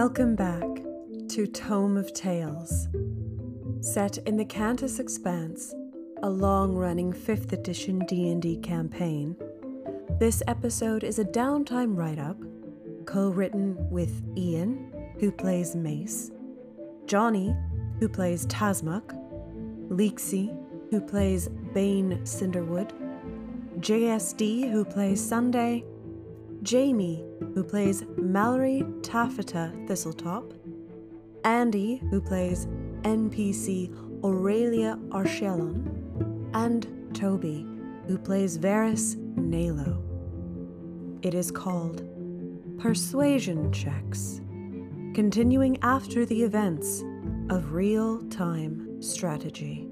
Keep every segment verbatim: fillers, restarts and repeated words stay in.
Welcome back to Tome of Tales. Set in the Kantas Expanse, a long-running fifth edition D and D campaign, this episode is a downtime write-up co-written with Ian, who plays Mace, Jonny, who plays Tasmuk, Lykksie, who plays Bane Cinderwood, J S D, who plays Sunday, Jamie, who plays Mallory Taffeta Thistletop, Andy, who plays N P C Aurelia Archelon, and Toby, who plays Varis Nailo. It is called Persuasion Checks, continuing after the events of Real Time Strategy.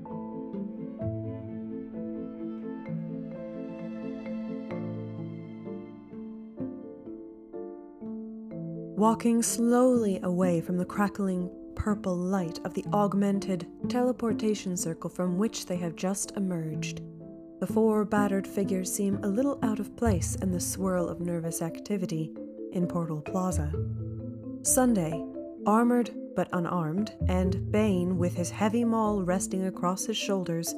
Walking slowly away from the crackling purple light of the augmented teleportation circle from which they have just emerged, the four battered figures seem a little out of place in the swirl of nervous activity in Portal Plaza. Sunday, armored but unarmed, and Bane, with his heavy maul resting across his shoulders,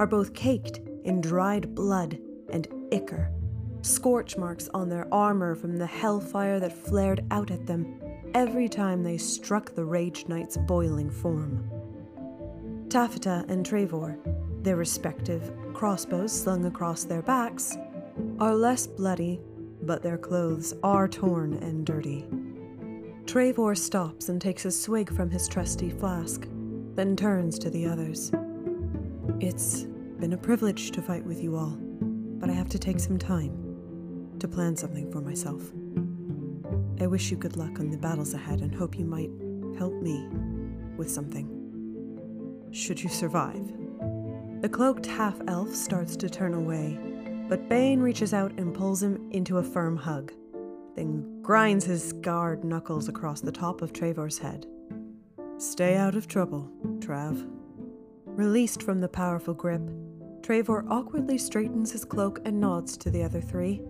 are both caked in dried blood and ichor. Scorch marks on their armor from the hellfire that flared out at them every time they struck the Rage Knight's boiling form. Taffeta and Trevor, their respective crossbows slung across their backs, are less bloody, but their clothes are torn and dirty. Trevor stops and takes a swig from his trusty flask, then turns to the others. "It's been a privilege to fight with you all, but I have to take some time to plan something for myself. I wish you good luck on the battles ahead and hope you might help me with something, should you survive." The cloaked half-elf starts to turn away, but Bane reaches out and pulls him into a firm hug, then grinds his scarred knuckles across the top of Trevor's head. "Stay out of trouble, Trav." Released from the powerful grip, Trevor awkwardly straightens his cloak and nods to the other three,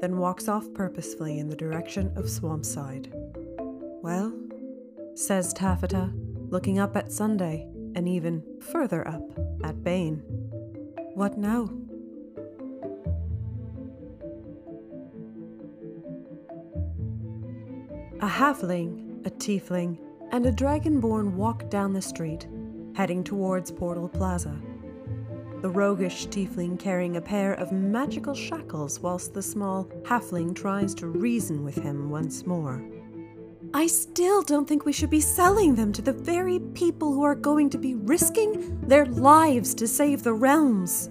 then walks off purposefully in the direction of Swampside. "Well," says Taffeta, looking up at Sunday, and even further up at Bane. "What now?" A halfling, a tiefling, and a dragonborn walk down the street, heading towards Portal Plaza. The roguish tiefling carrying a pair of magical shackles whilst the small halfling tries to reason with him once more. "I still don't think we should be selling them to the very people who are going to be risking their lives to save the realms."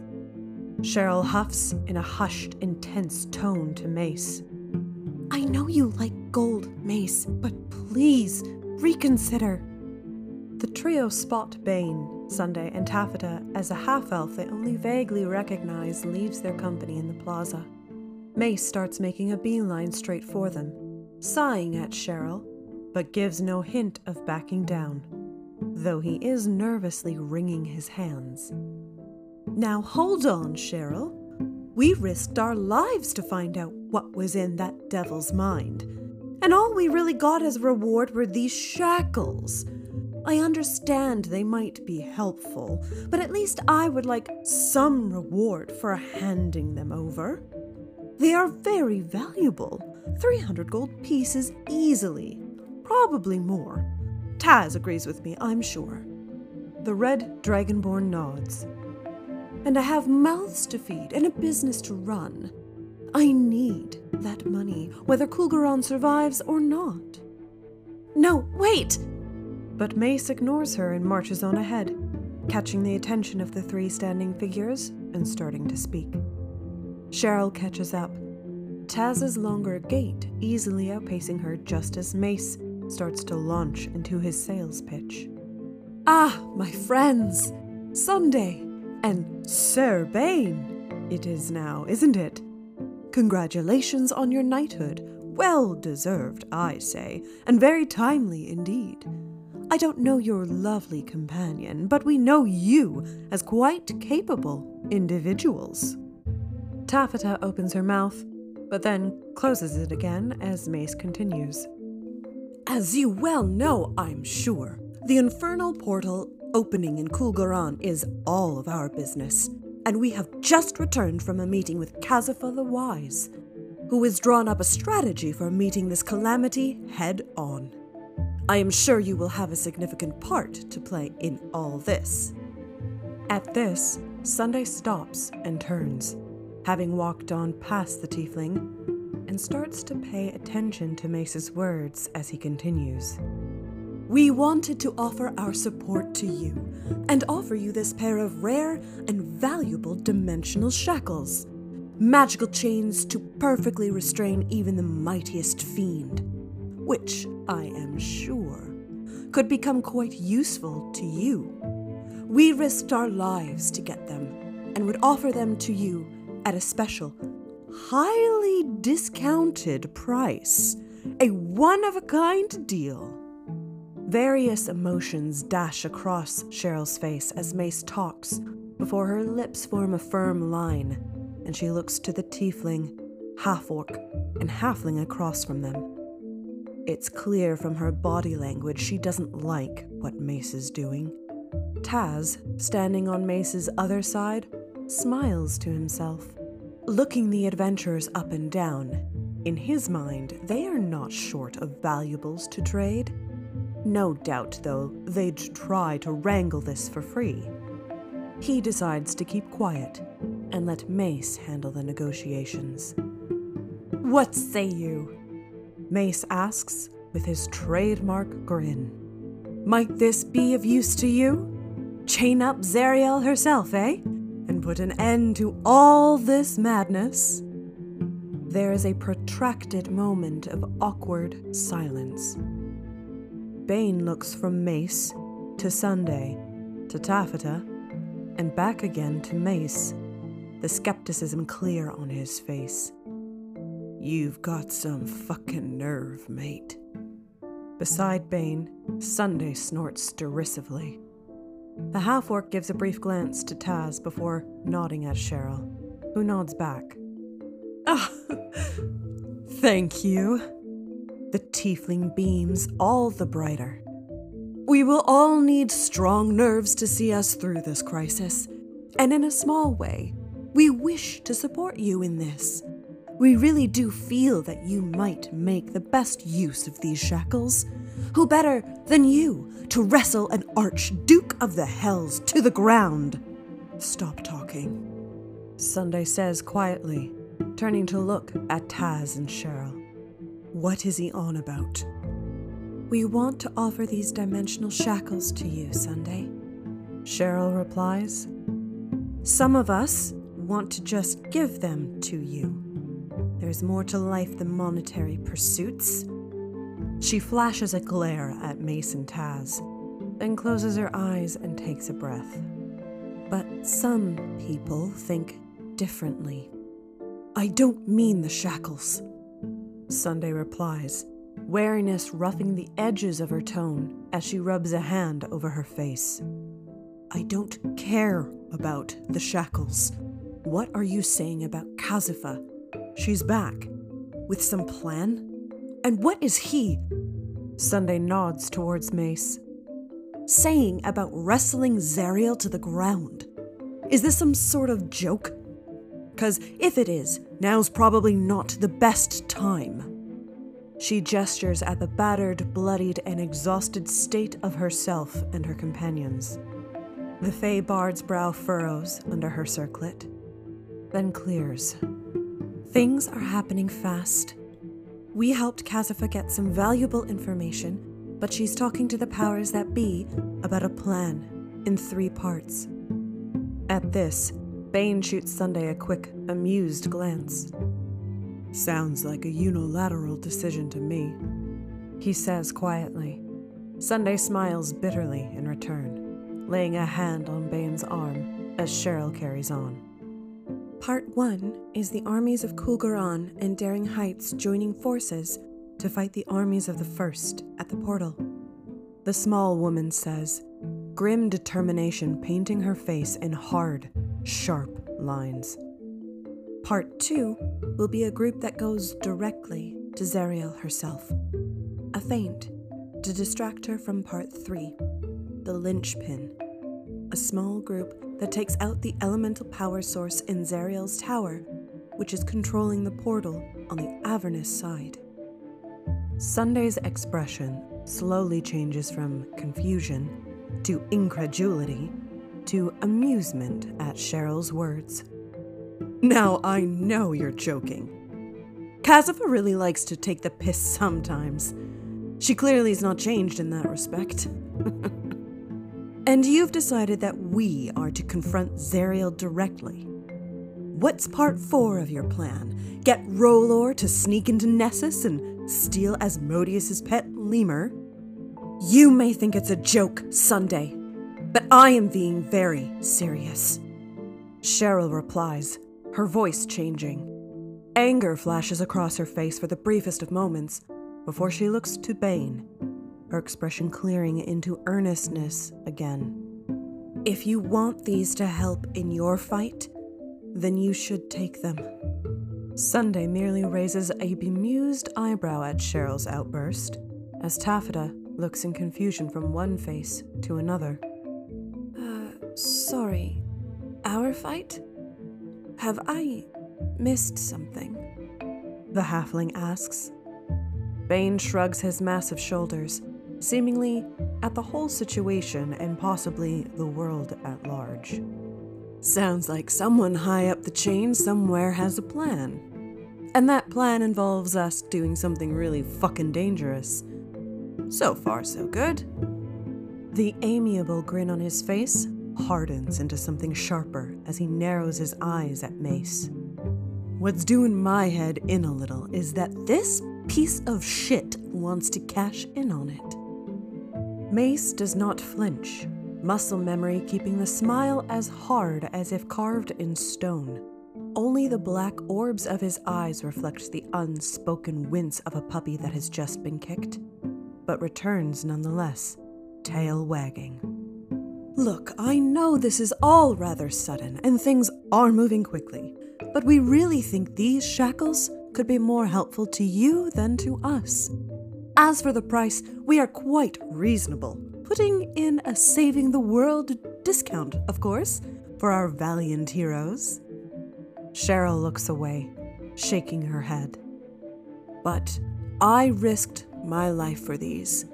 Sheryl huffs in a hushed, intense tone to Mace. "I know you like gold, Mace, but please reconsider." The trio spot Bane, Sunday, and Taffeta as a half-elf they only vaguely recognize leaves their company in the plaza. Mace starts making a beeline straight for them, sighing at Sheryl, but gives no hint of backing down, though he is nervously wringing his hands. "Now hold on, Sheryl. We risked our lives to find out what was in that devil's mind, and all we really got as reward were these shackles. I understand they might be helpful, but at least I would like some reward for handing them over. They are very valuable, three hundred gold pieces easily, probably more. Taz agrees with me, I'm sure." The red dragonborn nods. "And I have mouths to feed and a business to run. I need that money, whether Kulgaran survives or not." "No, wait!" But Mace ignores her and marches on ahead, catching the attention of the three standing figures and starting to speak. Sheryl catches up, Taz's longer gait easily outpacing her just as Mace starts to launch into his sales pitch. "Ah, my friends, Sunday and Sir Bane, it is now, isn't it? Congratulations on your knighthood, well deserved, I say, and very timely indeed. I don't know your lovely companion, but we know you as quite capable individuals." Taffeta opens her mouth, but then closes it again as Mace continues. As you well know, I'm sure, the infernal portal opening in Kulgaran is all of our business, and we have just returned from a meeting with Kazifa the Wise, who has drawn up a strategy for meeting this calamity head-on. I am sure you will have a significant part to play in all this. At this, Sunday stops and turns, having walked on past the tiefling, and starts to pay attention to Mace's words as he continues. We wanted to offer our support to you, and offer you this pair of rare and valuable dimensional shackles. Magical chains to perfectly restrain even the mightiest fiend, which I am sure could become quite useful to you. We risked our lives to get them, and would offer them to you at a special, highly discounted price, a one-of-a-kind deal. Various emotions dash across Cheryl's face as Mace talks, before her lips form a firm line, and she looks to the tiefling, half-orc, and halfling across from them. It's clear from her body language she doesn't like what Mace is doing. Taz, standing on Mace's other side, smiles to himself, looking the adventurers up and down. In his mind, they are not short of valuables to trade. No doubt, though, they'd try to wrangle this for free. He decides to keep quiet and let Mace handle the negotiations. What say you? Mace asks with his trademark grin. Might this be of use to you? Chain up Zariel herself, eh? And put an end to all this madness. There is a protracted moment of awkward silence. Bane looks from Mace to Sunday to Taffeta and back again to Mace, the skepticism clear on his face. You've got some fucking nerve, mate. Beside Bane, Sunday snorts derisively. The half-orc gives a brief glance to Taz before nodding at Sheryl, who nods back. Ah, thank you. The tiefling beams all the brighter. We will all need strong nerves to see us through this crisis, and in a small way, we wish to support you in this. We really do feel that you might make the best use of these shackles. Who better than you to wrestle an Archduke of the Hells to the ground? Stop talking, Sunday says quietly, turning to look at Taz and Sheryl. What is he on about? We want to offer these dimensional shackles to you, Sunday, Sheryl replies. Some of us want to just give them to you. There's more to life than monetary pursuits. She flashes a glare at Mace and Taz, then closes her eyes and takes a breath. But some people think differently. I don't mean the shackles, Sunday replies, wariness roughing the edges of her tone as she rubs a hand over her face. I don't care about the shackles. What are you saying about Kazifa? She's back. With some plan? And what is he, Sunday nods towards Mace, saying about wrestling Zariel to the ground? Is this some sort of joke? Because if it is, now's probably not the best time. She gestures at the battered, bloodied, and exhausted state of herself and her companions. The Fey Bard's brow furrows under her circlet, then clears. Things are happening fast. We helped Kazifa get some valuable information, but she's talking to the powers that be about a plan in three parts. At this, Bane shoots Sunday a quick, amused glance. Sounds like a unilateral decision to me, he says quietly. Sunday smiles bitterly in return, laying a hand on Bane's arm as Sheryl carries on. Part one is the armies of Kulgaran and Daring Heights joining forces to fight the armies of the First at the portal. The small woman says, grim determination painting her face in hard, sharp lines. Part two will be a group that goes directly to Zariel herself. A feint to distract her from part three, the linchpin, a small group that takes out the elemental power source in Zariel's tower, which is controlling the portal on the Avernus side. Sunday's expression slowly changes from confusion to incredulity to amusement at Cheryl's words. Now I know you're joking. Kazifa really likes to take the piss sometimes. She clearly is not changed in that respect. And you've decided that we are to confront Zariel directly. What's part four of your plan? Get Rolor to sneak into Nessus and steal Asmodeus's pet lemur? You may think it's a joke, Sunday, but I am being very serious. Sheryl replies, her voice changing. Anger flashes across her face for the briefest of moments before she looks to Bane, her expression clearing into earnestness again. If you want these to help in your fight, then you should take them. Sunday merely raises a bemused eyebrow at Cheryl's outburst, as Taffeta looks in confusion from one face to another. Uh, sorry, our fight? Have I missed something? The halfling asks. Bane shrugs his massive shoulders, seemingly at the whole situation and possibly the world at large. Sounds like someone high up the chain somewhere has a plan. And that plan involves us doing something really fucking dangerous. So far, so good. The amiable grin on his face hardens into something sharper as he narrows his eyes at Mace. What's doing my head in a little is that this piece of shit wants to cash in on it. Mace does not flinch, muscle memory keeping the smile as hard as if carved in stone. Only the black orbs of his eyes reflect the unspoken wince of a puppy that has just been kicked, but returns nonetheless, tail wagging. Look, I know this is all rather sudden, and things are moving quickly, but we really think these shackles could be more helpful to you than to us. As for the price, we are quite reasonable, putting in a saving the world discount, of course, for our valiant heroes. Sheryl looks away, shaking her head. But I risked my life for these,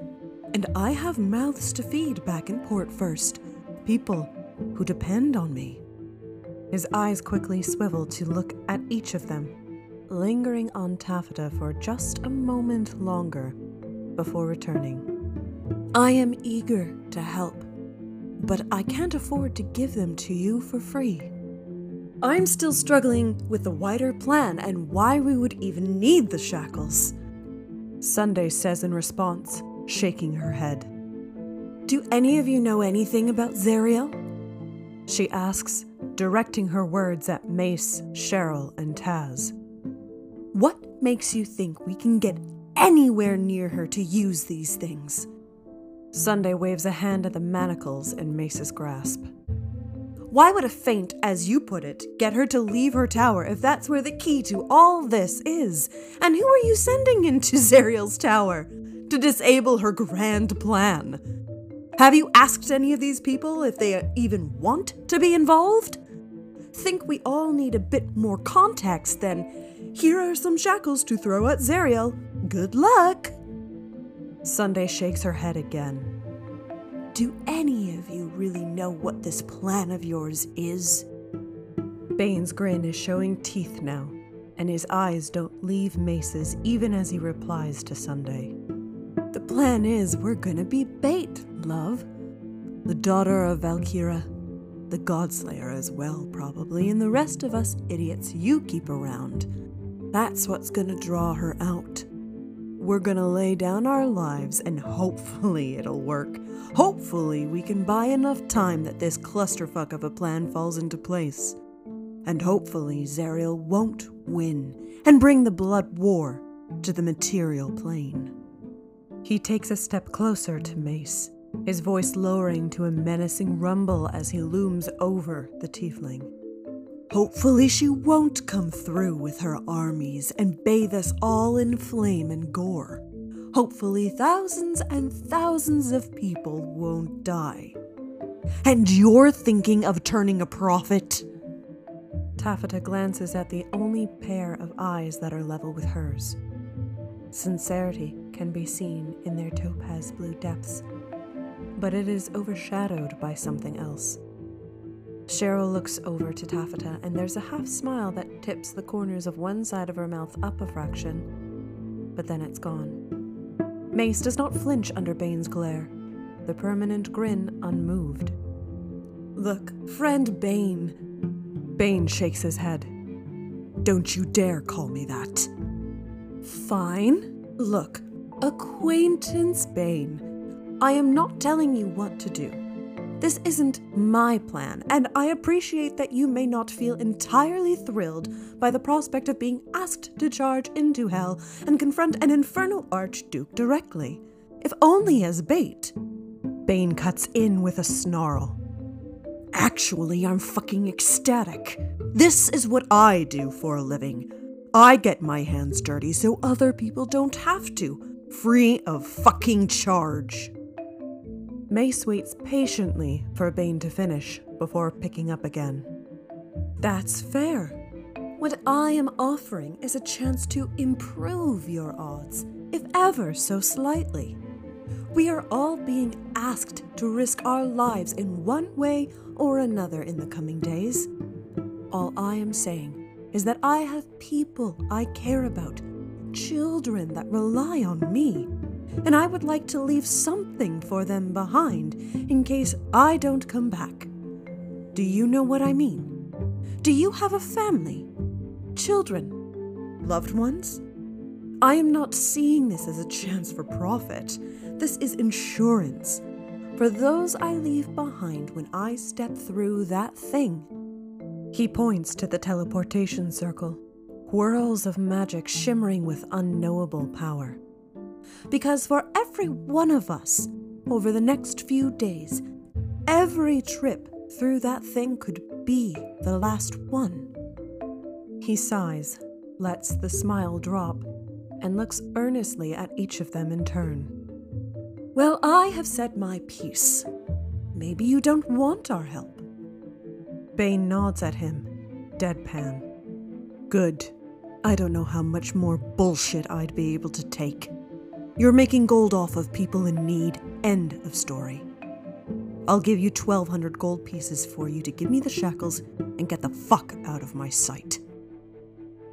and I have mouths to feed back in Port First, people who depend on me. His eyes quickly swivel to look at each of them, lingering on Taffeta for just a moment longer before returning. I am eager to help, but I can't afford to give them to you for free. I'm still struggling with the wider plan and why we would even need the shackles, Sunday says in response, shaking her head. Do any of you know anything about Zariel? She asks, directing her words at Mace, Sheryl, and Taz. What makes you think we can get anywhere near her to use these things? Sunday waves a hand at the manacles in Mace's grasp. Why would a feint, as you put it, get her to leave her tower if that's where the key to all this is? And who are you sending into Zariel's tower to disable her grand plan? Have you asked any of these people if they even want to be involved? Think we all need a bit more context than, here are some shackles to throw at Zariel. Good luck! Sunday shakes her head again. Do any of you really know what this plan of yours is? Bane's grin is showing teeth now, and his eyes don't leave Mace's even as he replies to Sunday. The plan is we're gonna be bait, love. The daughter of Valkyra, the Godslayer as well probably, and the rest of us idiots you keep around. That's what's gonna draw her out. We're gonna lay down our lives and hopefully it'll work. Hopefully we can buy enough time that this clusterfuck of a plan falls into place. And hopefully Zariel won't win and bring the blood war to the material plane. He takes a step closer to Mace, his voice lowering to a menacing rumble as he looms over the tiefling. Hopefully she won't come through with her armies and bathe us all in flame and gore. Hopefully thousands and thousands of people won't die. And you're thinking of turning a profit? Taffeta glances at the only pair of eyes that are level with hers. Sincerity can be seen in their topaz blue depths, but it is overshadowed by something else. Sheryl looks over to Taffeta, and there's a half-smile that tips the corners of one side of her mouth up a fraction, but then it's gone. Mace does not flinch under Bane's glare, the permanent grin unmoved. Look, friend Bane. Bane shakes his head. Don't you dare call me that. Fine. Look, acquaintance Bane, I am not telling you what to do. This isn't my plan, and I appreciate that you may not feel entirely thrilled by the prospect of being asked to charge into hell and confront an infernal Archduke directly, if only as bait. Bane cuts in with a snarl. Actually, I'm fucking ecstatic. This is what I do for a living. I get my hands dirty so other people don't have to, free of fucking charge. Mace waits patiently for Bane to finish before picking up again. That's fair. What I am offering is a chance to improve your odds, if ever so slightly. We are all being asked to risk our lives in one way or another in the coming days. All I am saying is that I have people I care about, children that rely on me. And I would like to leave something for them behind in case I don't come back. Do you know what I mean? Do you have a family? Children? Loved ones? I am not seeing this as a chance for profit. This is insurance. For those I leave behind when I step through that thing. He points to the teleportation circle, whirls of magic shimmering with unknowable power. Because for every one of us, over the next few days, every trip through that thing could be the last one. He sighs, lets the smile drop, and looks earnestly at each of them in turn. Well, I have said my piece. Maybe you don't want our help. Bane nods at him, deadpan. Good. I don't know how much more bullshit I'd be able to take. You're making gold off of people in need. End of story. I'll give you twelve hundred gold pieces for you to give me the shackles and get the fuck out of my sight.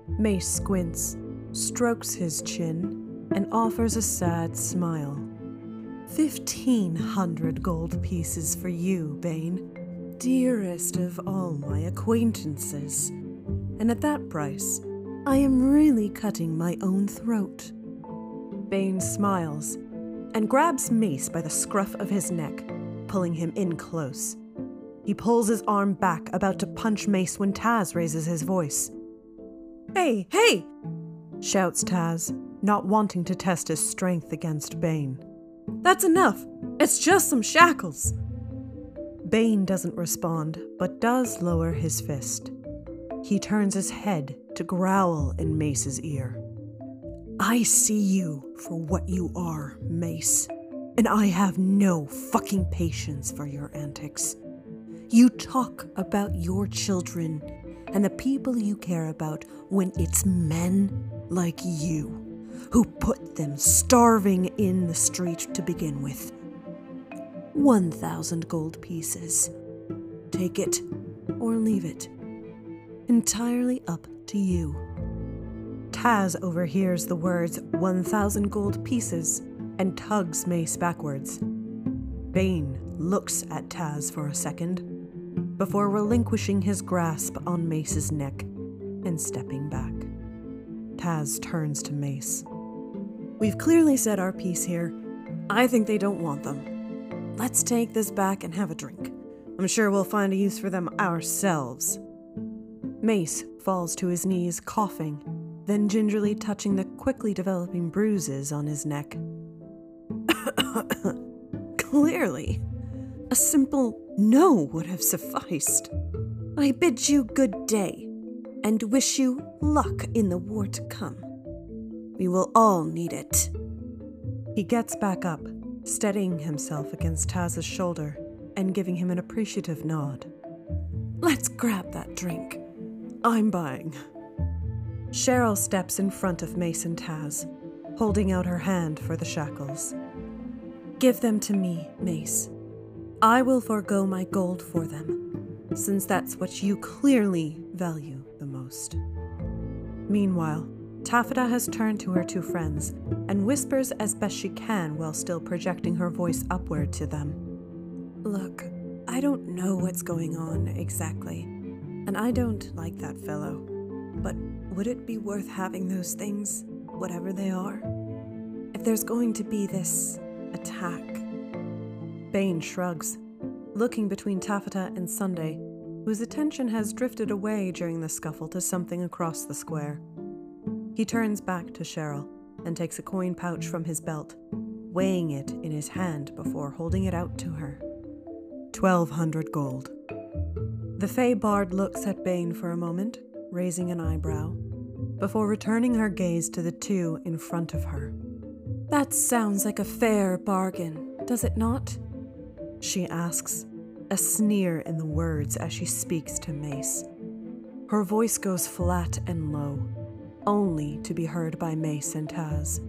Mace squints, strokes his chin, and offers a sad smile. fifteen hundred gold pieces for you, Bane, dearest of all my acquaintances. And at that price, I am really cutting my own throat. Bane smiles and grabs Mace by the scruff of his neck, pulling him in close. He pulls his arm back, about to punch Mace when Taz raises his voice. Hey, hey! Shouts Taz, not wanting to test his strength against Bane. That's enough! It's just some shackles! Bane doesn't respond, but does lower his fist. He turns his head to growl in Mace's ear. I see you for what you are, Mace, and I have no fucking patience for your antics. You talk about your children and the people you care about when it's men like you who put them starving in the street to begin with. One thousand gold pieces. Take it or leave it. Entirely up to you. Taz overhears the words one thousand gold pieces and tugs Mace backwards. Bane looks at Taz for a second before relinquishing his grasp on Mace's neck and stepping back. Taz turns to Mace. We've clearly said our piece here. I think they don't want them. Let's take this back and have a drink. I'm sure we'll find a use for them ourselves. Mace falls to his knees, coughing, then gingerly touching the quickly developing bruises on his neck. Clearly, a simple no would have sufficed. I bid you good day, and wish you luck in the war to come. We will all need it. He gets back up, steadying himself against Taz's shoulder and giving him an appreciative nod. Let's grab that drink. I'm buying. Sheryl steps in front of Mace and Taz, holding out her hand for the shackles. Give them to me, Mace. I will forego my gold for them, since that's what you clearly value the most. Meanwhile, Taffeta has turned to her two friends and whispers as best she can while still projecting her voice upward to them. Look, I don't know what's going on exactly, and I don't like that fellow, but would it be worth having those things, whatever they are? If there's going to be this attack. Bane shrugs, looking between Taffeta and Sunday, whose attention has drifted away during the scuffle to something across the square. He turns back to Sheryl and takes a coin pouch from his belt, weighing it in his hand before holding it out to her. Twelve hundred gold. The Fey Bard looks at Bane for a moment, raising an eyebrow, before returning her gaze to the two in front of her. That sounds like a fair bargain, does it not? She asks, a sneer in the words as she speaks to Mace. Her voice goes flat and low, only to be heard by Mace and Taz.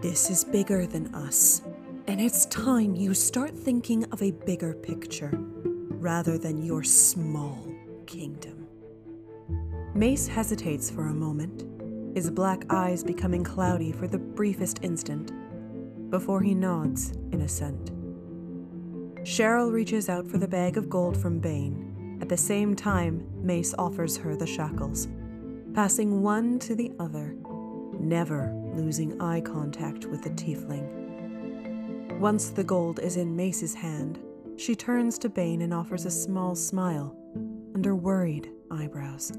This is bigger than us, and it's time you start thinking of a bigger picture, rather than your small kingdom. Mace hesitates for a moment, his black eyes becoming cloudy for the briefest instant, before he nods in assent. Sheryl reaches out for the bag of gold from Bane. At the same time, Mace offers her the shackles, passing one to the other, never losing eye contact with the tiefling. Once the gold is in Mace's hand, she turns to Bane and offers a small smile, under worried eyebrows.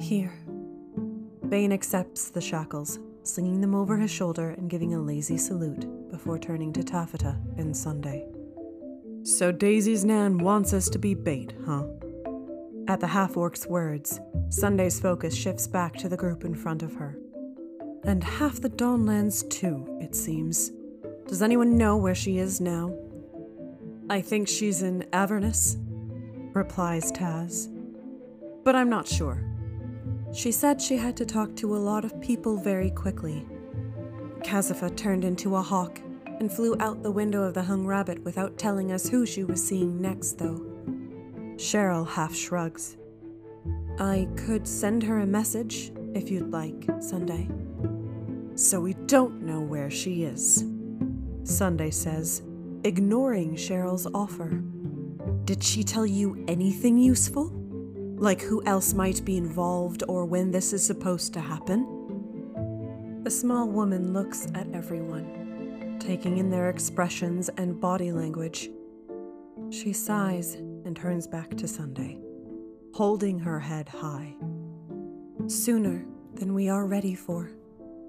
Here. Bane accepts the shackles, slinging them over his shoulder and giving a lazy salute before turning to Taffeta and Sunday. So Daisy's Nan wants us to be bait, huh? At the half-orc's words, Sunday's focus shifts back to the group in front of her. And half the Dawnlands too, it seems. Does anyone know where she is now? I think she's in Avernus, replies Taz. But I'm not sure. She said she had to talk to a lot of people very quickly. Kazifa turned into a hawk and flew out the window of the hung rabbit without telling us who she was seeing next, though. Sheryl half shrugs. I could send her a message, if you'd like, Sunday. So we don't know where she is, Sunday says, ignoring Cheryl's offer. Did she tell you anything useful? Like who else might be involved or when this is supposed to happen? The small woman looks at everyone, taking in their expressions and body language. She sighs and turns back to Sunday, holding her head high. Sooner than we are ready for,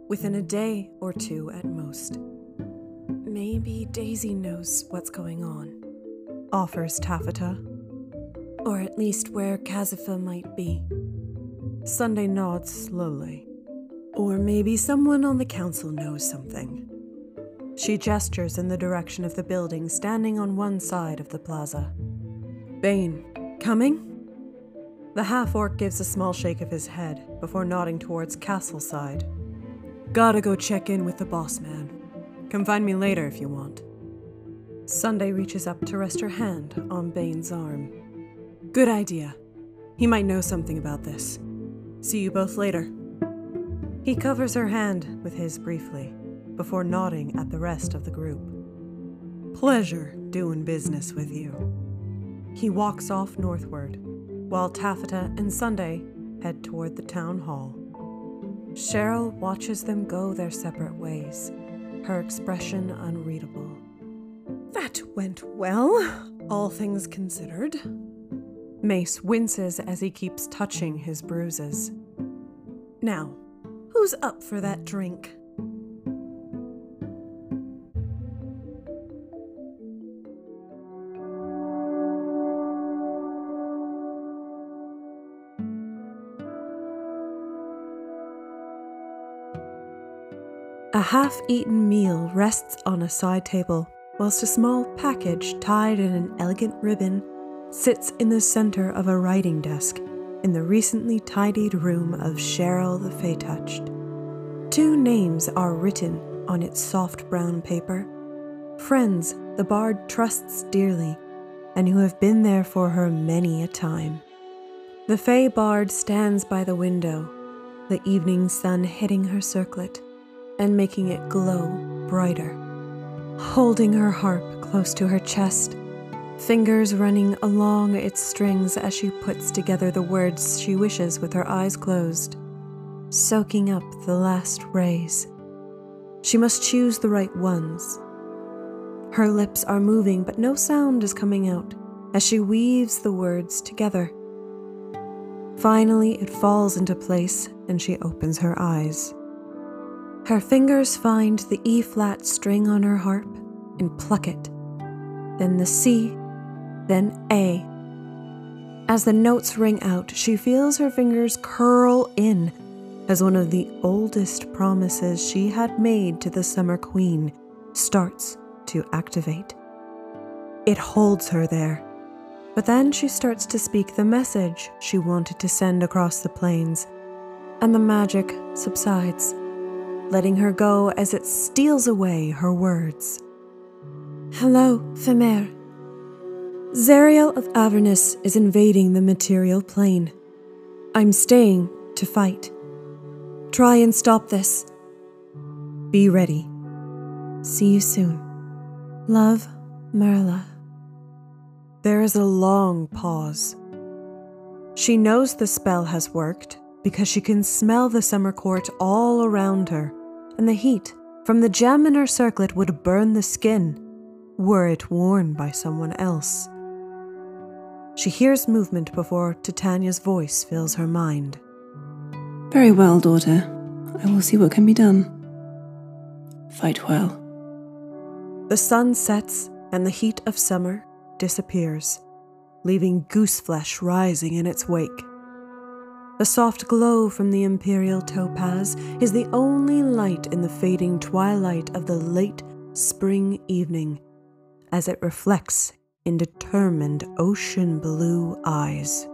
within a day or two at most. Maybe Daisy knows what's going on, offers Taffeta. Or at least where Kazifa might be. Sunday nods slowly. Or maybe someone on the council knows something. She gestures in the direction of the building standing on one side of the plaza. Bane, coming? The half-orc gives a small shake of his head before nodding towards castle side. Gotta go check in with the boss man. Come find me later if you want. Sunday reaches up to rest her hand on Bane's arm. Good idea. He might know something about this. See you both later. He covers her hand with his briefly, before nodding at the rest of the group. Pleasure doing business with you. He walks off northward, while Taffeta and Sunday head toward the town hall. Sheryl watches them go their separate ways, her expression unreadable. That went well, all things considered. Mace winces as he keeps touching his bruises. Now, who's up for that drink? A half-eaten meal rests on a side table, whilst a small package tied in an elegant ribbon sits in the centre of a writing desk in the recently tidied room of Sheryl the Fey-Touched. Two names are written on its soft brown paper, friends the bard trusts dearly, and who have been there for her many a time. The Fey Bard stands by the window, the evening sun hitting her circlet and making it glow brighter, holding her harp close to her chest, fingers running along its strings as she puts together the words she wishes with her eyes closed, soaking up the last rays. She must choose the right ones. Her lips are moving, but no sound is coming out as she weaves the words together. Finally, it falls into place and she opens her eyes. Her fingers find the E-flat string on her harp and pluck it, then the C, then A. As the notes ring out, she feels her fingers curl in, as one of the oldest promises she had made to the Summer Queen starts to activate. It holds her there, but then she starts to speak the message she wanted to send across the plains, and the magic subsides, letting her go as it steals away her words. Hello, Femere. Zariel of Avernus is invading the material plane. I'm staying to fight. Try and stop this. Be ready. See you soon. Love, Merla. There is a long pause. She knows the spell has worked because she can smell the summer court all around her, and the heat from the gem in her circlet would burn the skin were it worn by someone else. She hears movement before Titania's voice fills her mind. Very well, daughter. I will see what can be done. Fight well. The sun sets and the heat of summer disappears, leaving gooseflesh rising in its wake. The soft glow from the imperial topaz is the only light in the fading twilight of the late spring evening, as it reflects in determined ocean blue eyes.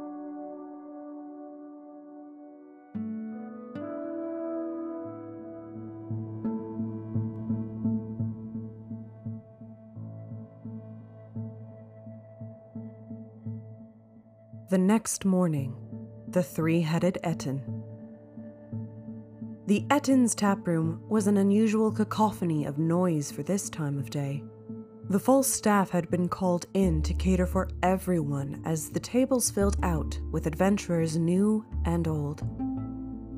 The next morning, the three-headed Etin. The Etin's taproom was an unusual cacophony of noise for this time of day. The full staff had been called in to cater for everyone as the tables filled out with adventurers new and old.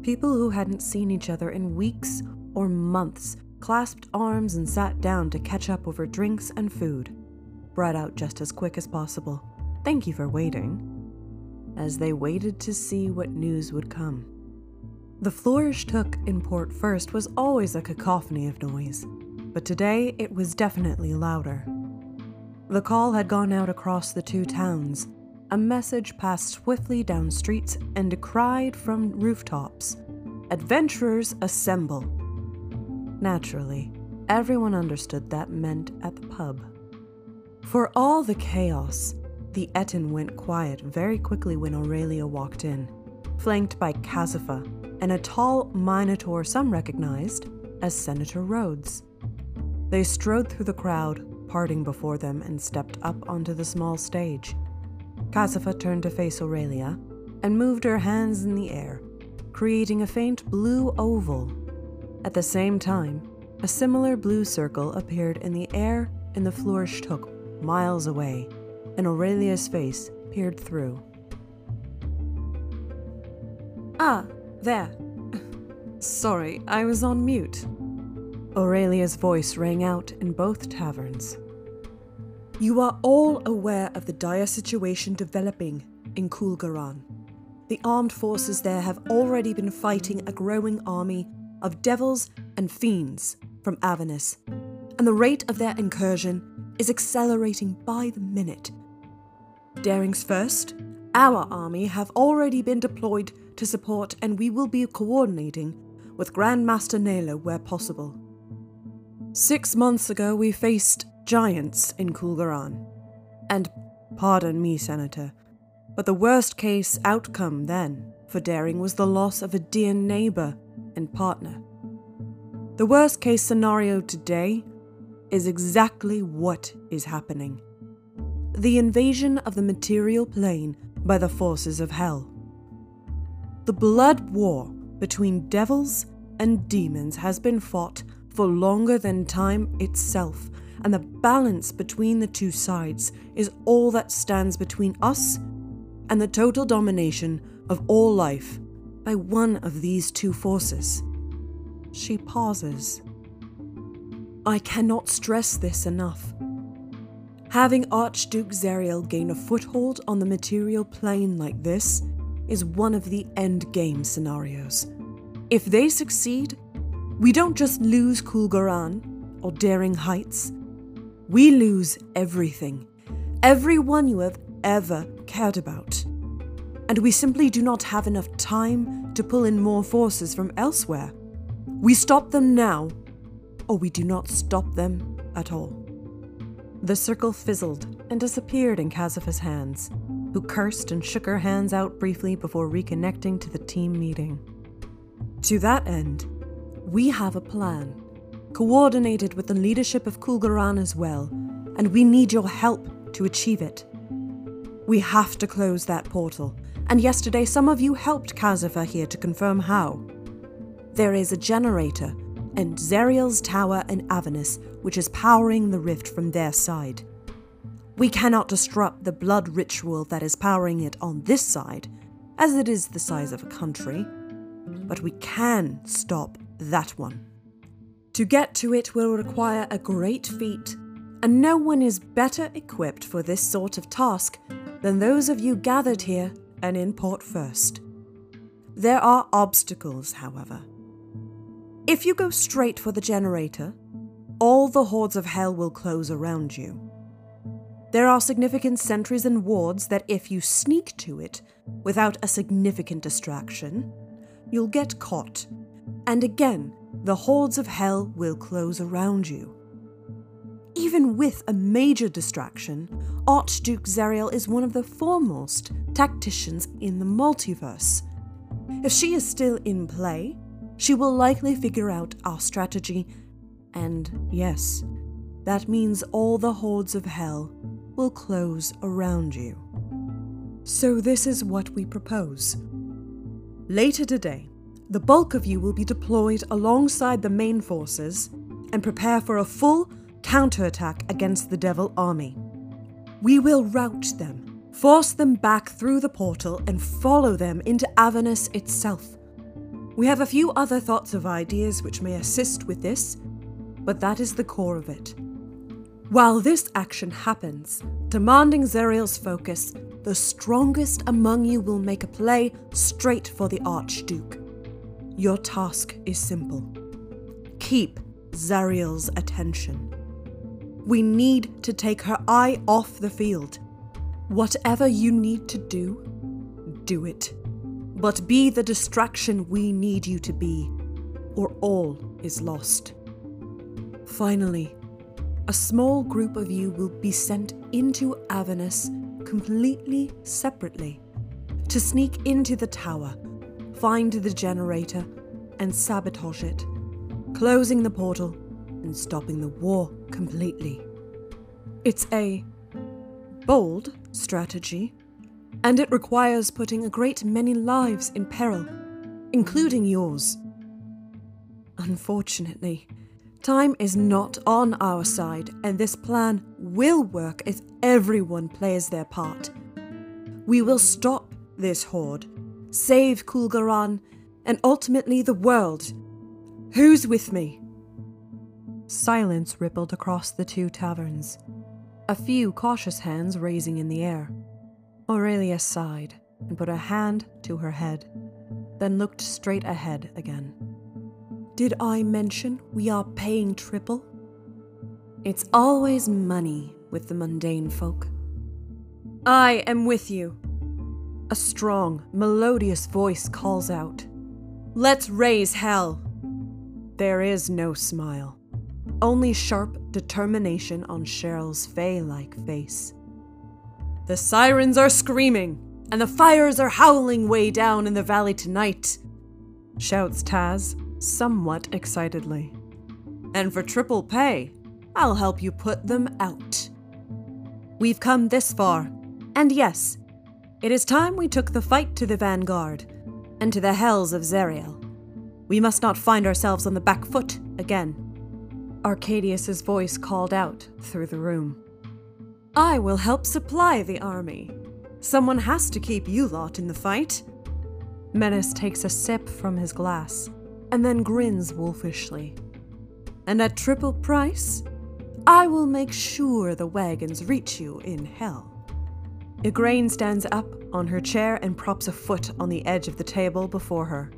People who hadn't seen each other in weeks or months clasped arms and sat down to catch up over drinks and food, brought out just as quick as possible. Thank you for waiting, as they waited to see what news would come. The flourish took in Port First was always a cacophony of noise, but today it was definitely louder. The call had gone out across the two towns, a message passed swiftly down streets and decried from rooftops, "Adventurers assemble!" Naturally, everyone understood that meant at the pub. For all the chaos, the Etin went quiet very quickly when Aurelia walked in, flanked by Kazifa and a tall minotaur some recognized as Senator Rhodes. They strode through the crowd, parting before them, and stepped up onto the small stage. Kazifa turned to face Aurelia and moved her hands in the air, creating a faint blue oval. At the same time, a similar blue circle appeared in the air and the flourish took miles away, and Aurelia's face peered through. Ah, there. Sorry, I was on mute. Aurelia's voice rang out in both taverns. You are all aware of the dire situation developing in Kulgaran. The armed forces there have already been fighting a growing army of devils and fiends from Avernus, and the rate of their incursion is accelerating by the minute. Darings first, our army have already been deployed to support, and we will be coordinating with Grandmaster Nailo where possible. Six months ago, we faced giants in Kulgaran. And pardon me, Senator, but the worst case outcome then for daring was the loss of a dear neighbor and partner. The worst case scenario today is exactly what is happening. The invasion of the material plane by the forces of hell. The blood war between devils and demons has been fought for longer than time itself, and the balance between the two sides is all that stands between us and the total domination of all life by one of these two forces. She pauses. I cannot stress this enough. Having Archduke Zariel gain a foothold on the material plane like this is one of the endgame scenarios. If they succeed, we don't just lose Kulgaran or Daring Heights. We lose everything, everyone you have ever cared about. And we simply do not have enough time to pull in more forces from elsewhere. We stop them now, or we do not stop them at all. The circle fizzled and disappeared in Kazifa's hands, who cursed and shook her hands out briefly before reconnecting to the team meeting. To that end, we have a plan, coordinated with the leadership of Kulgaran as well, and we need your help to achieve it. We have to close that portal, and yesterday some of you helped Kazifa here to confirm how. There is a generator and Zariel's tower in Avernus, which is powering the rift from their side. We cannot disrupt the blood ritual that is powering it on this side, as it is the size of a country, but we can stop that one. To get to it will require a great feat, and no one is better equipped for this sort of task than those of you gathered here and in Port First. There are obstacles, however. If you go straight for the generator, all the hordes of hell will close around you. There are significant sentries and wards that if you sneak to it without a significant distraction, you'll get caught, and again, the hordes of hell will close around you. Even with a major distraction, Archduke Zariel is one of the foremost tacticians in the multiverse. If she is still in play, she will likely figure out our strategy, and yes, that means all the hordes of hell will close around you. So this is what we propose. Later today, the bulk of you will be deployed alongside the main forces and prepare for a full counterattack against the Devil Army. We will rout them, force them back through the portal, and follow them into Avernus itself. We have a few other thoughts of ideas which may assist with this, but that is the core of it. While this action happens, demanding Zariel's focus, the strongest among you will make a play straight for the Archduke. Your task is simple. Keep Zariel's attention. We need to take her eye off the field. Whatever you need to do, do it. But be the distraction we need you to be, or all is lost. Finally, a small group of you will be sent into Avernus completely separately to sneak into the tower, find the generator, and sabotage it, closing the portal and stopping the war completely. It's a bold strategy, and it requires putting a great many lives in peril, including yours. Unfortunately, time is not on our side, and this plan will work if everyone plays their part. We will stop this horde, save Kulgaran, and ultimately the world. Who's with me? Silence rippled across the two taverns, a few cautious hands raising in the air. Aurelia sighed and put her hand to her head, then looked straight ahead again. Did I mention we are paying triple? It's always money with the mundane folk. I am with you. A strong, melodious voice calls out. Let's raise hell. There is no smile. only sharp determination on Cheryl's fey-like face. The sirens are screaming, and the fires are howling way down in the valley tonight, shouts Taz, somewhat excitedly. And for triple pay, I'll help you put them out. We've come this far, and yes, it is time we took the fight to the vanguard, and to the hells of Zariel. We must not find ourselves on the back foot again. Arcadius's voice called out through the room. I will help supply the army. Someone has to keep you lot in the fight. Menace takes a sip from his glass, and then grins wolfishly. And at triple price, I will make sure the wagons reach you in hell. Igraine stands up on her chair and props a foot on the edge of the table before her.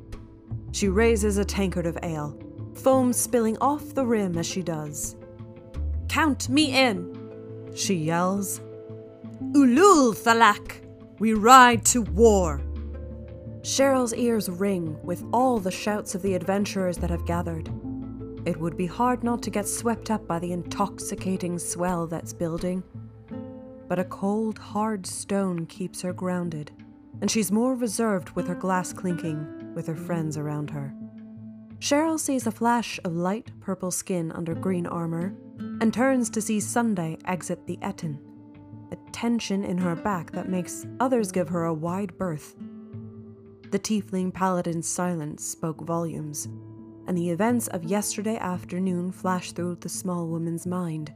She raises a tankard of ale, foam spilling off the rim as she does. Count me in, she yells. Ulul Thalak, we ride to war. Cheryl's ears ring with all the shouts of the adventurers that have gathered. It would be hard not to get swept up by the intoxicating swell that's building. But a cold, hard stone keeps her grounded, and she's more reserved with her glass clinking with her friends around her. Sheryl sees a flash of light purple skin under green armor, and turns to see Sunday exit the Etin, a tension in her back that makes others give her a wide berth. The tiefling paladin's silence spoke volumes, and the events of yesterday afternoon flashed through the small woman's mind.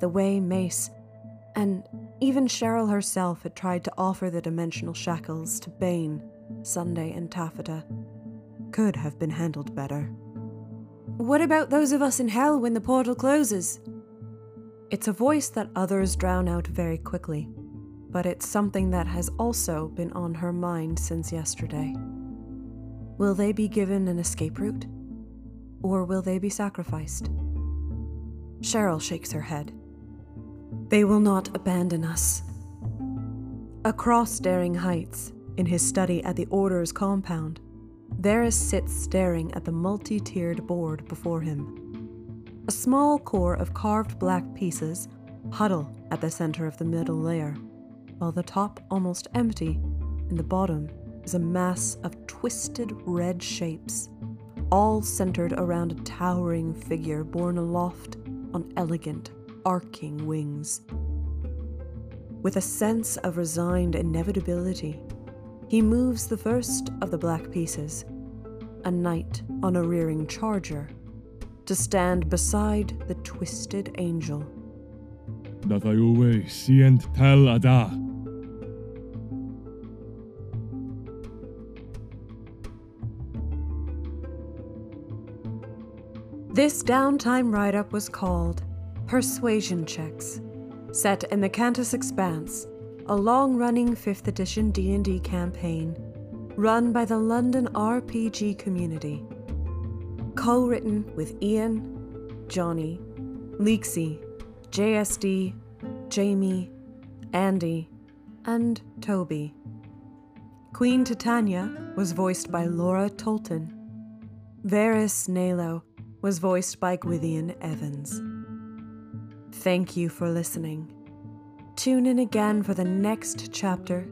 The way Mace, and even Sheryl herself, had tried to offer the dimensional shackles to Bane, Sunday, and Taffeta, could have been handled better. What about those of us in hell when the portal closes? It's a voice that others drown out very quickly, but it's something that has also been on her mind since yesterday. Will they be given an escape route? Or will they be sacrificed? Sheryl shakes her head. They will not abandon us. Across Daring Heights, in his study at the Order's compound, Varys sits staring at the multi-tiered board before him. A small core of carved black pieces huddle at the center of the middle layer, while the top, almost empty, and the bottom is a mass of twisted red shapes, all centered around a towering figure borne aloft on elegant, arcing wings. With a sense of resigned inevitability, he moves the first of the black pieces, a knight on a rearing charger, to stand beside the twisted angel. Nathayuwe Sient Tal Ada. This downtime write-up was called Persuasion Checks, set in the Kantas Expanse, a long-running fifth edition D and D campaign run by the London R P G community. Co-written with Ian, Jonny, Lykksie, J S D, Jamie, Andy, and Toby. Queen Titania was voiced by Laura Tolton. Varis Nailo was voiced by Gwythian Evans. Thank you for listening. Tune in again for the next chapter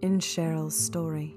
in Cheryl's story.